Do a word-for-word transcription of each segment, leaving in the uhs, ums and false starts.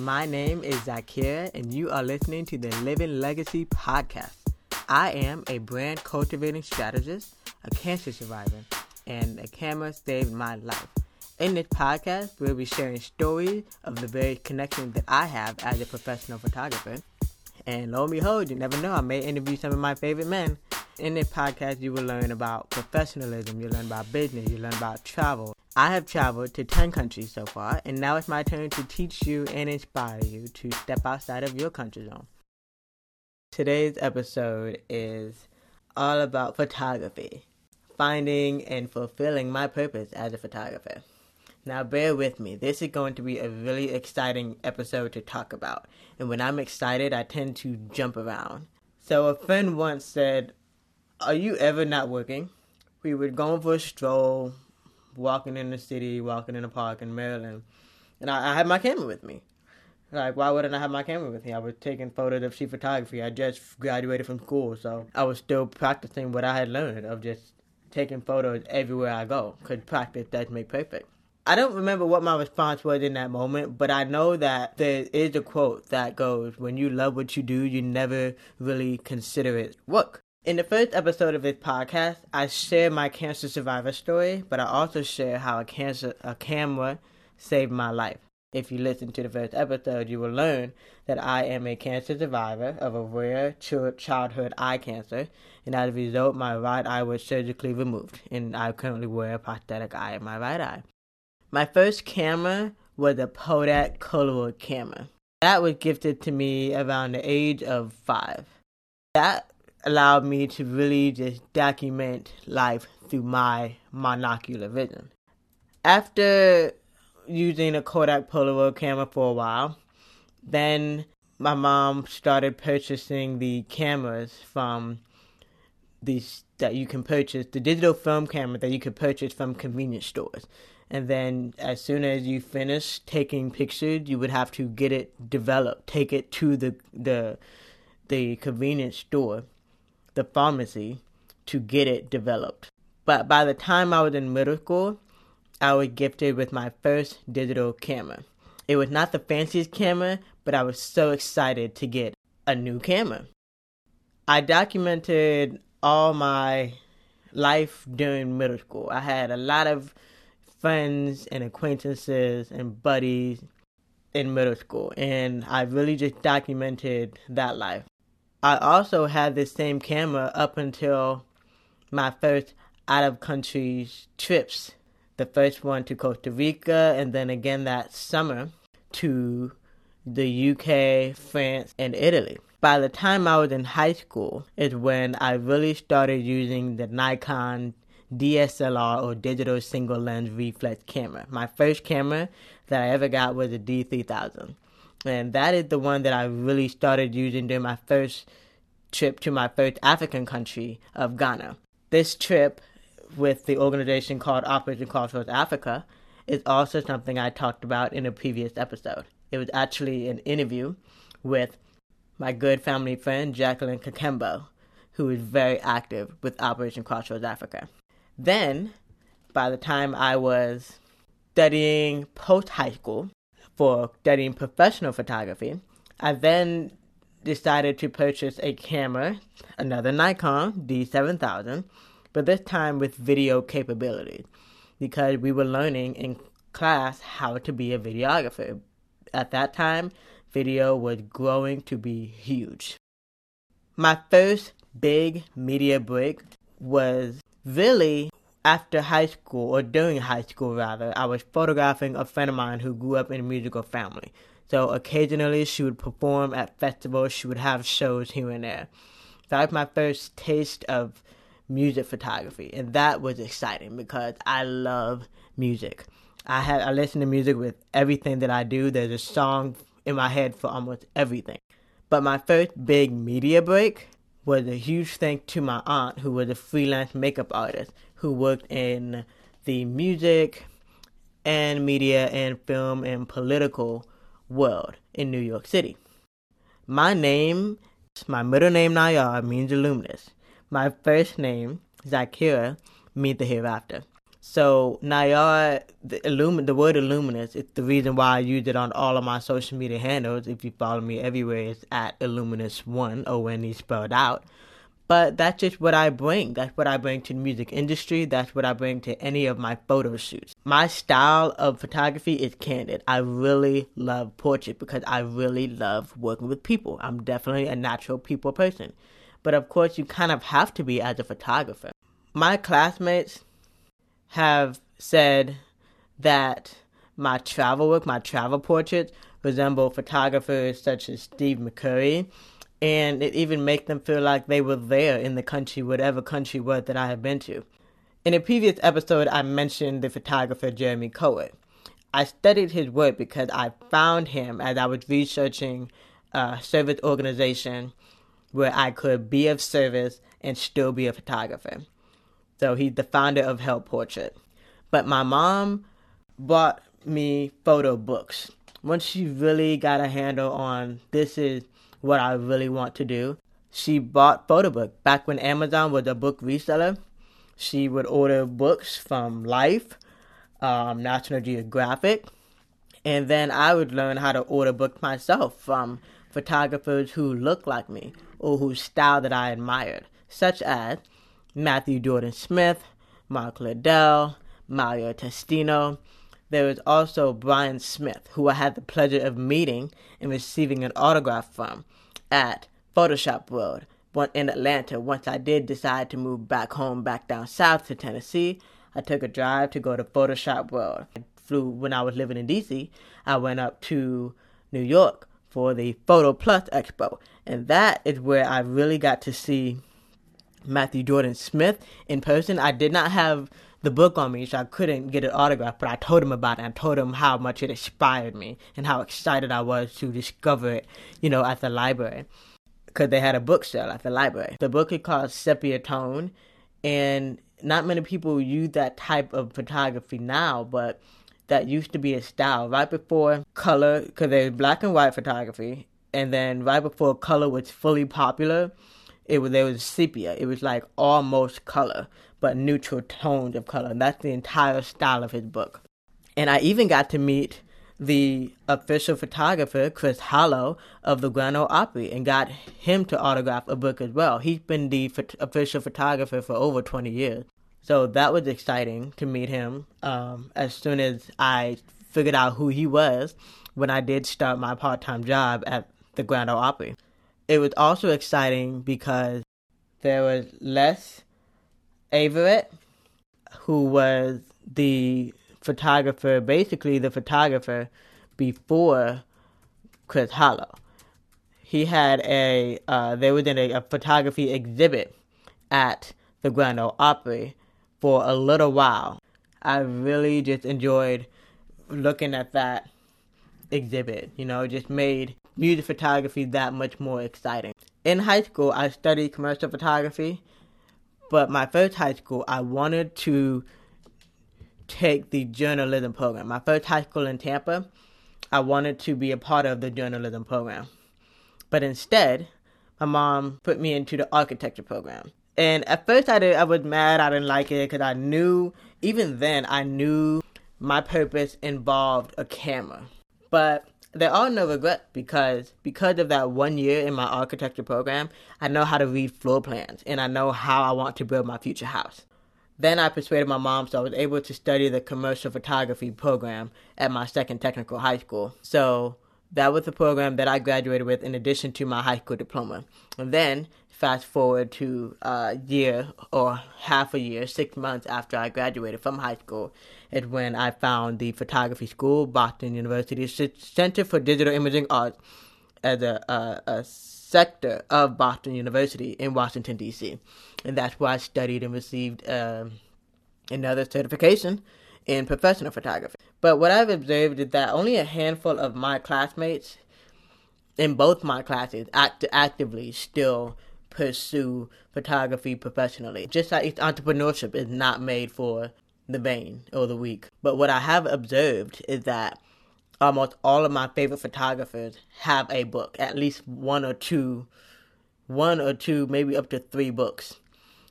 My name is Zakirah, and you are listening to the Living Legacy Podcast. I am a brand cultivating strategist, a cancer survivor, and a camera saved my life. In this podcast, we'll be sharing stories of the various connections that I have as a professional photographer. And lo and behold, you never know, I may interview some of my favorite men. In this podcast, you will learn about professionalism, you'll learn about business, you'll learn about travel. I have traveled to ten countries so far, and now it's my turn to teach you and inspire you to step outside of your comfort zone. Today's episode is all about photography, finding and fulfilling my purpose as a photographer. Now bear with me, this is going to be a really exciting episode to talk about, and when I'm excited, I tend to jump around. So a friend once said, "Are you ever not working?" We were going for a stroll, walking in the city, walking in a park in Maryland, and I, I had my camera with me. Like, why wouldn't I have my camera with me? I was taking photos of street photography. I just graduated from school, so I was still practicing what I had learned of just taking photos everywhere I go, because practice does make perfect. I don't remember what my response was in that moment, but I know that there is a quote that goes, "When you love what you do, you never really consider it work." In the first episode of this podcast, I share my cancer survivor story, but I also share how a cancer a camera saved my life. If you listen to the first episode, you will learn that I am a cancer survivor of a rare childhood eye cancer, and as a result, my right eye was surgically removed, and I currently wear a prosthetic eye in my right eye. My first camera was a Kodak Polaroid camera. That was gifted to me around the age of five. That allowed me to really just document life through my monocular vision. After using a Kodak Polaroid camera for a while, then my mom started purchasing the cameras from these that you can purchase, the digital film camera that you could purchase from convenience stores. And then as soon as you finish taking pictures, you would have to get it developed, take it to the the the convenience store, the pharmacy, to get it developed. But by the time I was in middle school, I was gifted with my first digital camera. It was not the fanciest camera, but I was so excited to get a new camera. I documented all my life during middle school. I had a lot of friends and acquaintances and buddies in middle school, and I really just documented that life. I also had this same camera up until my first out-of-country trips. The first one to Costa Rica, and then again that summer to the U K, France, and Italy. By the time I was in high school is when I really started using the Nikon D S L R, or digital single lens reflex camera. My first camera that I ever got was a D three thousand. And that is the one that I really started using during my first trip to my first African country of Ghana. This trip with the organization called Operation Crossroads Africa is also something I talked about in a previous episode. It was actually an interview with my good family friend, Jacqueline Kakembo, who is very active with Operation Crossroads Africa. Then, by the time I was studying post-high school for studying professional photography, I then decided to purchase a camera, another Nikon D seven thousand, but this time with video capabilities, because we were learning in class how to be a videographer. At that time, video was growing to be huge. My first big media break was really after high school, or during high school rather. I was photographing a friend of mine who grew up in a musical family. So occasionally she would perform at festivals, she would have shows here and there. That was my first taste of music photography, and that was exciting because I love music. I have I listen to music with everything that I do. There's a song in my head for almost everything. But my first big media break was a huge thanks to my aunt, who was a freelance makeup artist who worked in the music and media and film and political world in New York City. My name, my middle name Nayyar, means luminous. My first name, Zakirah, means the hereafter. So Nayyar, the, illumi- the word Illuminous, it's the reason why I use it on all of my social media handles. If you follow me everywhere, it's at Illuminous one, O N E spelled out. But that's just what I bring. That's what I bring to the music industry. That's what I bring to any of my photo shoots. My style of photography is candid. I really love portrait because I really love working with people. I'm definitely a natural people person. But of course, you kind of have to be as a photographer. My classmates have said that my travel work, my travel portraits, resemble photographers such as Steve McCurry, and it even makes them feel like they were there in the country, whatever country was that I have been to. In a previous episode, I mentioned the photographer Jeremy Coet. I studied his work because I found him as I was researching a service organization where I could be of service and still be a photographer. So he's the founder of Help-Portrait. But my mom bought me photo books. Once she really got a handle on this is what I really want to do, she bought photo books. Back when Amazon was a book reseller, she would order books from Life, um, National Geographic, and then I would learn how to order books myself from photographers who looked like me or whose style that I admired, such as Matthew Jordan Smith, Mark Liddell, Mario Testino. There was also Brian Smith, who I had the pleasure of meeting and receiving an autograph from at Photoshop World in Atlanta. Once I did decide to move back home, back down south to Tennessee, I took a drive to go to Photoshop World. I flew when I was living in D C. I went up to New York for the Photo Plus Expo, and that is where I really got to see Matthew Jordan Smith in person. I did not have the book on me, so I couldn't get an autograph, but I told him about it. I told him how much it inspired me and how excited I was to discover it, you know, at the library, because they had a book sale at the library. The book is called Sepia Tone, and not many people use that type of photography now, but that used to be a style. Right before color, because there's black and white photography, and then right before color was fully popular, It was, there was sepia. It was like almost color, but neutral tones of color. And that's the entire style of his book. And I even got to meet the official photographer, Chris Hollow, of the Grand Ole Opry, and got him to autograph a book as well. He's been the ph- official photographer for over twenty years. So that was exciting to meet him. Um, as soon as I figured out who he was, when I did start my part-time job at the Grand Ole Opry. It was also exciting because there was Les Averett, who was the photographer, basically the photographer before Chris Hollow. He had a, uh, they were in a, a photography exhibit at the Grand Ole Opry for a little while. I really just enjoyed looking at that exhibit, you know, just made music photography that much more exciting. In high school, I studied commercial photography, but my first high school, I wanted to take the journalism program. My first high school in Tampa, I wanted to be a part of the journalism program. But instead, my mom put me into the architecture program. And at first, I, did, I was mad. I didn't like it because I knew, even then, I knew my purpose involved a camera. But there are no regrets because because of that one year in my architecture program, I know how to read floor plans, and I know how I want to build my future house. Then I persuaded my mom, so I was able to study the commercial photography program at my second technical high school. So that was the program that I graduated with in addition to my high school diploma. And then fast forward to a year or half a year, six months after I graduated from high school, is when I found the photography school, Boston University's Center for Digital Imaging Arts, as a, a, a sector of Boston University in Washington, D C. And that's where I studied and received uh, another certification in professional photography. But what I've observed is that only a handful of my classmates in both my classes act- actively still pursue photography professionally. Just like entrepreneurship is not made for the vain or the weak. But what I have observed is that almost all of my favorite photographers have a book, at least one or two, one or two, maybe up to three books.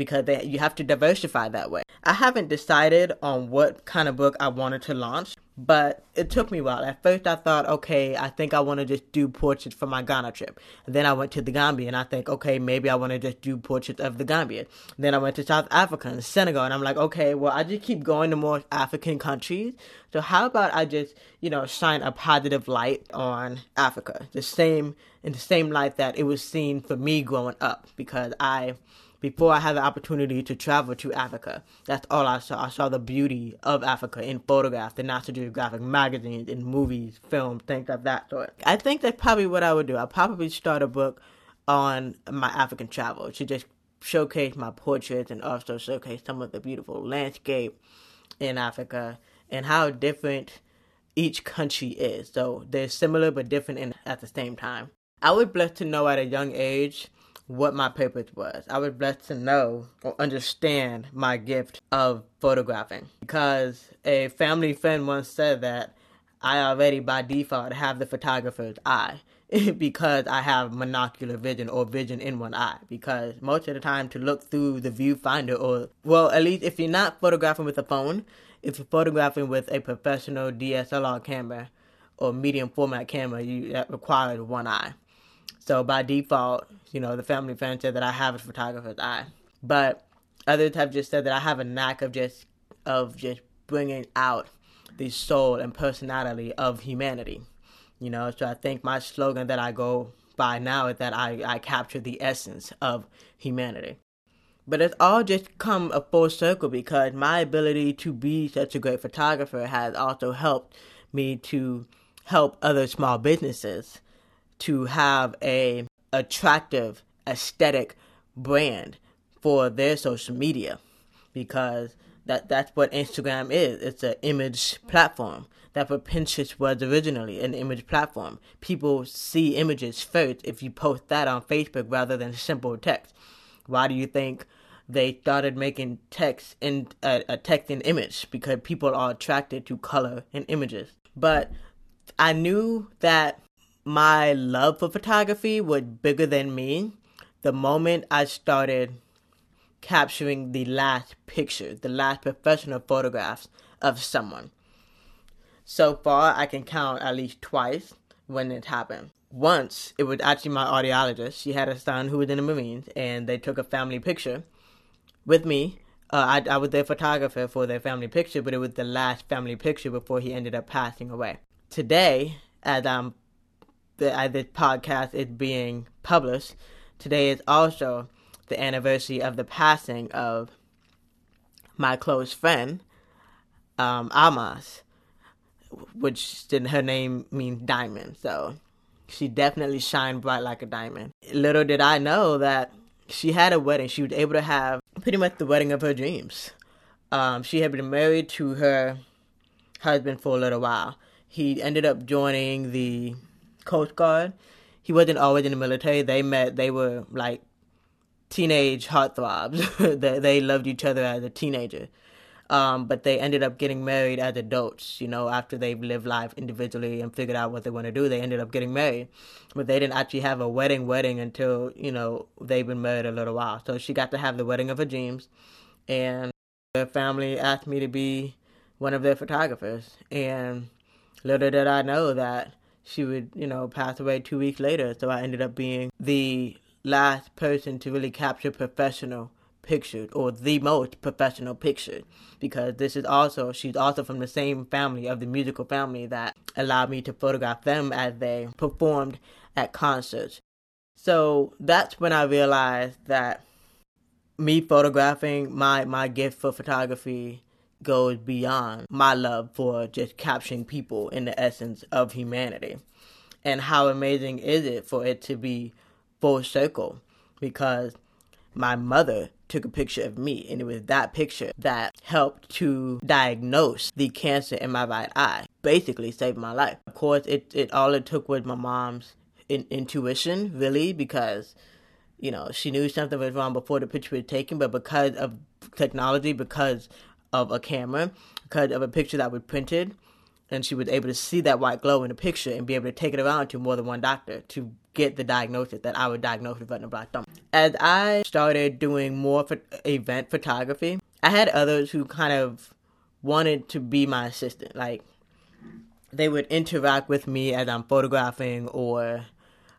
because they, you have to diversify that way. I haven't decided on what kind of book I wanted to launch, but it took me a while. At first I thought, okay, I think I want to just do portraits for my Ghana trip. And then I went to the Gambia and I think, okay, maybe I want to just do portraits of the Gambia. And then I went to South Africa and Senegal and I'm like, okay, well, I just keep going to more African countries. So how about I just, you know, shine a positive light on Africa, the same, in the same light that it was seen for me growing up, because I... Before I had the opportunity to travel to Africa, that's all I saw. I saw the beauty of Africa in photographs, the National Geographic magazines, in movies, film, things of that sort. I think that's probably what I would do. I'd probably start a book on my African travel to just showcase my portraits and also showcase some of the beautiful landscape in Africa and how different each country is. So they're similar but different in, at the same time. I was blessed to know at a young age what my purpose was. I was blessed to know or understand my gift of photographing, because a family friend once said that I already by default have the photographer's eye because I have monocular vision or vision in one eye, because most of the time to look through the viewfinder, or, well, at least if you're not photographing with a phone, if you're photographing with a professional D S L R camera or medium format camera, you that requires one eye. So by default, you know, the family friend said that I have a photographer's eye. But others have just said that I have a knack of just of just bringing out the soul and personality of humanity. You know, so I think my slogan that I go by now is that I, I capture the essence of humanity. But it's all just come a full circle, because my ability to be such a great photographer has also helped me to help other small businesses to have a attractive, aesthetic brand for their social media, because that that's what Instagram is. It's an image platform. That's what Pinterest was originally, an image platform. People see images first if you post that on Facebook rather than simple text. Why do you think they started making text in uh, a text and image? Because people are attracted to color and images. But I knew that my love for photography was bigger than me the moment I started capturing the last picture, the last professional photographs of someone. So far, I can count at least twice when it happened. Once, it was actually my audiologist. She had a son who was in the Marines, and they took a family picture with me. Uh, I, I was their photographer for their family picture, but it was the last family picture before he ended up passing away. Today, as I'm that this podcast is being published, today is also the anniversary of the passing of my close friend, um, Almas, which her name means diamond. So she definitely shined bright like a diamond. Little did I know that she had a wedding. She was able to have pretty much the wedding of her dreams. Um, she had been married to her husband for a little while. He ended up joining the Coast Guard. He wasn't always in the military. They met, they were like teenage heartthrobs. they, they loved each other as a teenager. Um, but they ended up getting married as adults, you know, after they've lived life individually and figured out what they want to do. They ended up getting married. But they didn't actually have a wedding wedding until, you know, they've been married a little while. So she got to have the wedding of her dreams. And her family asked me to be one of their photographers. And little did I know that she would, you know, pass away two weeks later. So I ended up being the last person to really capture professional pictures, or the most professional picture, because this is also, she's also from the same family of the musical family that allowed me to photograph them as they performed at concerts. So that's when I realized that me photographing, my, my gift for photography goes beyond my love for just capturing people in the essence of humanity. And how amazing is it for it to be full circle, because my mother took a picture of me, and it was that picture that helped to diagnose the cancer in my right eye, basically saved my life. Of course, it, it all it took was my mom's in, intuition, really, because, you know, she knew something was wrong before the picture was taken, but because of technology, because of a camera, because of a picture that was printed, and she was able to see that white glow in the picture and be able to take it around to more than one doctor to get the diagnosis that I was diagnosed with retinoblastoma. As I started doing more for event photography, I had others who kind of wanted to be my assistant. Like, they would interact with me as I'm photographing, or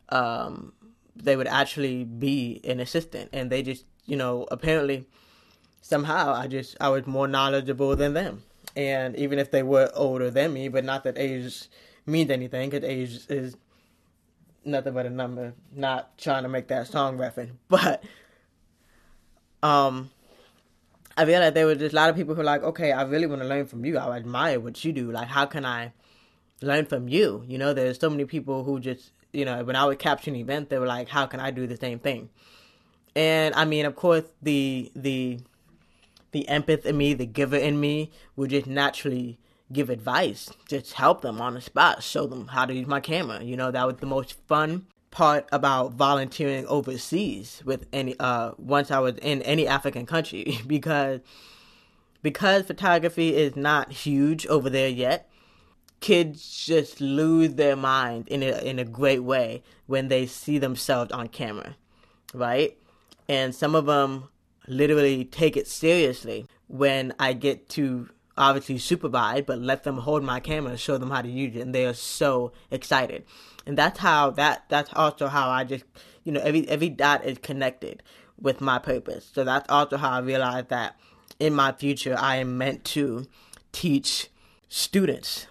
um, they would actually be an assistant. And they just, you know, apparently somehow I just, I was more knowledgeable than them. And even if they were older than me, but not that age means anything, because age is nothing but a number. Not trying to make that song reference, but um, I realized there was just a lot of people who were like, okay, I really want to learn from you. I admire what you do. Like, how can I learn from you? You know, there's so many people who just, you know, when I would capture an event, they were like, how can I do the same thing? And I mean, of course, the the the empath in me, the giver in me, would just naturally give advice, just help them on the spot, show them how to use my camera. You know, that was the most fun part about volunteering overseas with any, uh, once I was in any African country, because, because photography is not huge over there yet, kids just lose their mind in a, in a great way when they see themselves on camera, right? And some of them literally take it seriously when I get to obviously supervise, but let them hold my camera and show them how to use it, and they are so excited. And that's how that that's also how I just, you know, every every dot is connected with my purpose. So that's also how I realized that in my future I am meant to teach students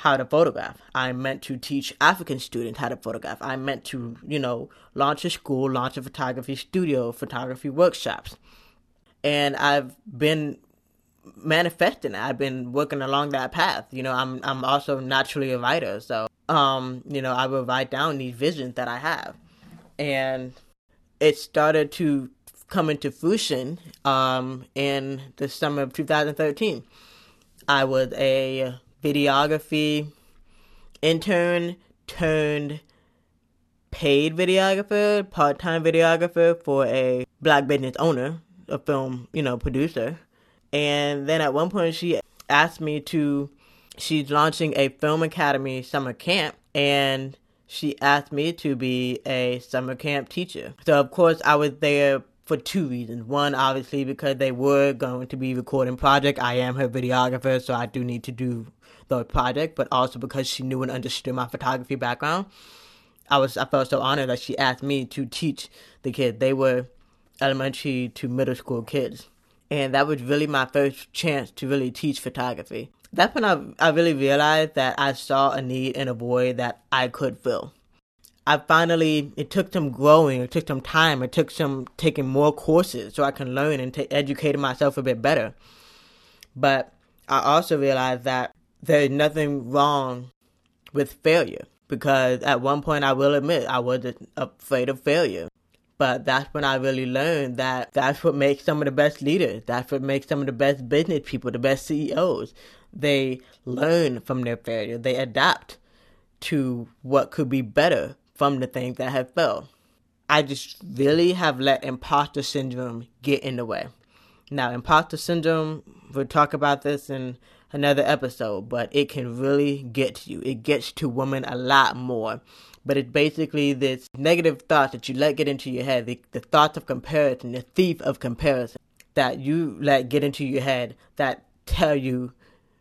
how to photograph. I'm meant to teach African students how to photograph. I'm meant to, you know, launch a school, launch a photography studio, photography workshops. And I've been manifesting. I've been working along that path. You know, I'm I'm also naturally a writer, so um, you know, I will write down these visions that I have, and it started to come into fruition um, in the summer of two thousand thirteen. I was a videography intern turned paid videographer, part-time videographer for a black business owner, a film, you know, producer. And then at one point she asked me to, she's launching a Film Academy summer camp, and she asked me to be a summer camp teacher. So of course I was there for two reasons. One, obviously, because they were going to be recording project. I am her videographer, so I do need to do the project, but also because she knew and understood my photography background. I was, I felt so honored that she asked me to teach the kids. They were elementary to middle school kids. And that was really my first chance to really teach photography. That's when I, I really realized that I saw a need and a void that I could fill. I finally, it took some growing, it took some time, it took some taking more courses so I can learn and t- educate myself a bit better. But I also realized that there is nothing wrong with failure, because at one point, I will admit, I was afraid of failure. But that's when I really learned that that's what makes some of the best leaders. That's what makes some of the best business people, the best C E Os. They learn from their failure. They adapt to what could be better from the things that have failed. I just really have let imposter syndrome get in the way. Now, imposter syndrome, we'll talk about this in another episode, but it can really get to you. It gets to women a lot more. But it's basically this negative thoughts that you let get into your head, the, the thoughts of comparison, the thief of comparison that you let get into your head that tell you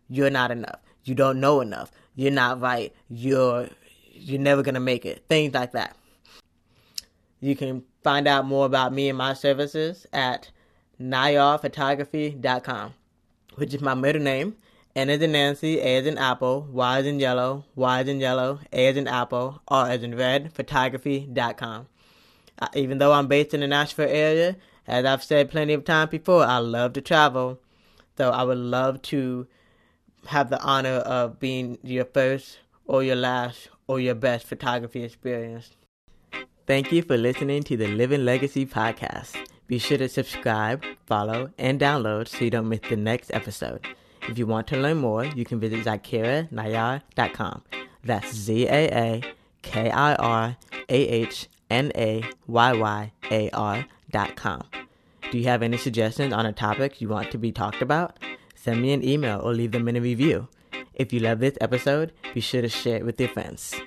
you're not enough, you don't know enough, you're not right, you're you're never going to make it, things like that. You can find out more about me and my services at nyerphotography dot com, which is my middle name. N as in Nancy, A as in Apple, Y as in Yellow, Y as in Yellow, A as in Apple, R as in Red, photography dot com. I, even though I'm based in the Nashville area, as I've said plenty of times before, I love to travel. So I would love to have the honor of being your first or your last or your best photography experience. Thank you for listening to the Living Legacy Podcast. Be sure to subscribe, follow, and download so you don't miss the next episode. If you want to learn more, you can visit Zakirah Nayyar dot com. That's Z A A K I R A H N A Y Y A R dot com. Do you have any suggestions on a topic you want to be talked about? Send me an email or leave them in a review. If you love this episode, be sure to share it with your friends.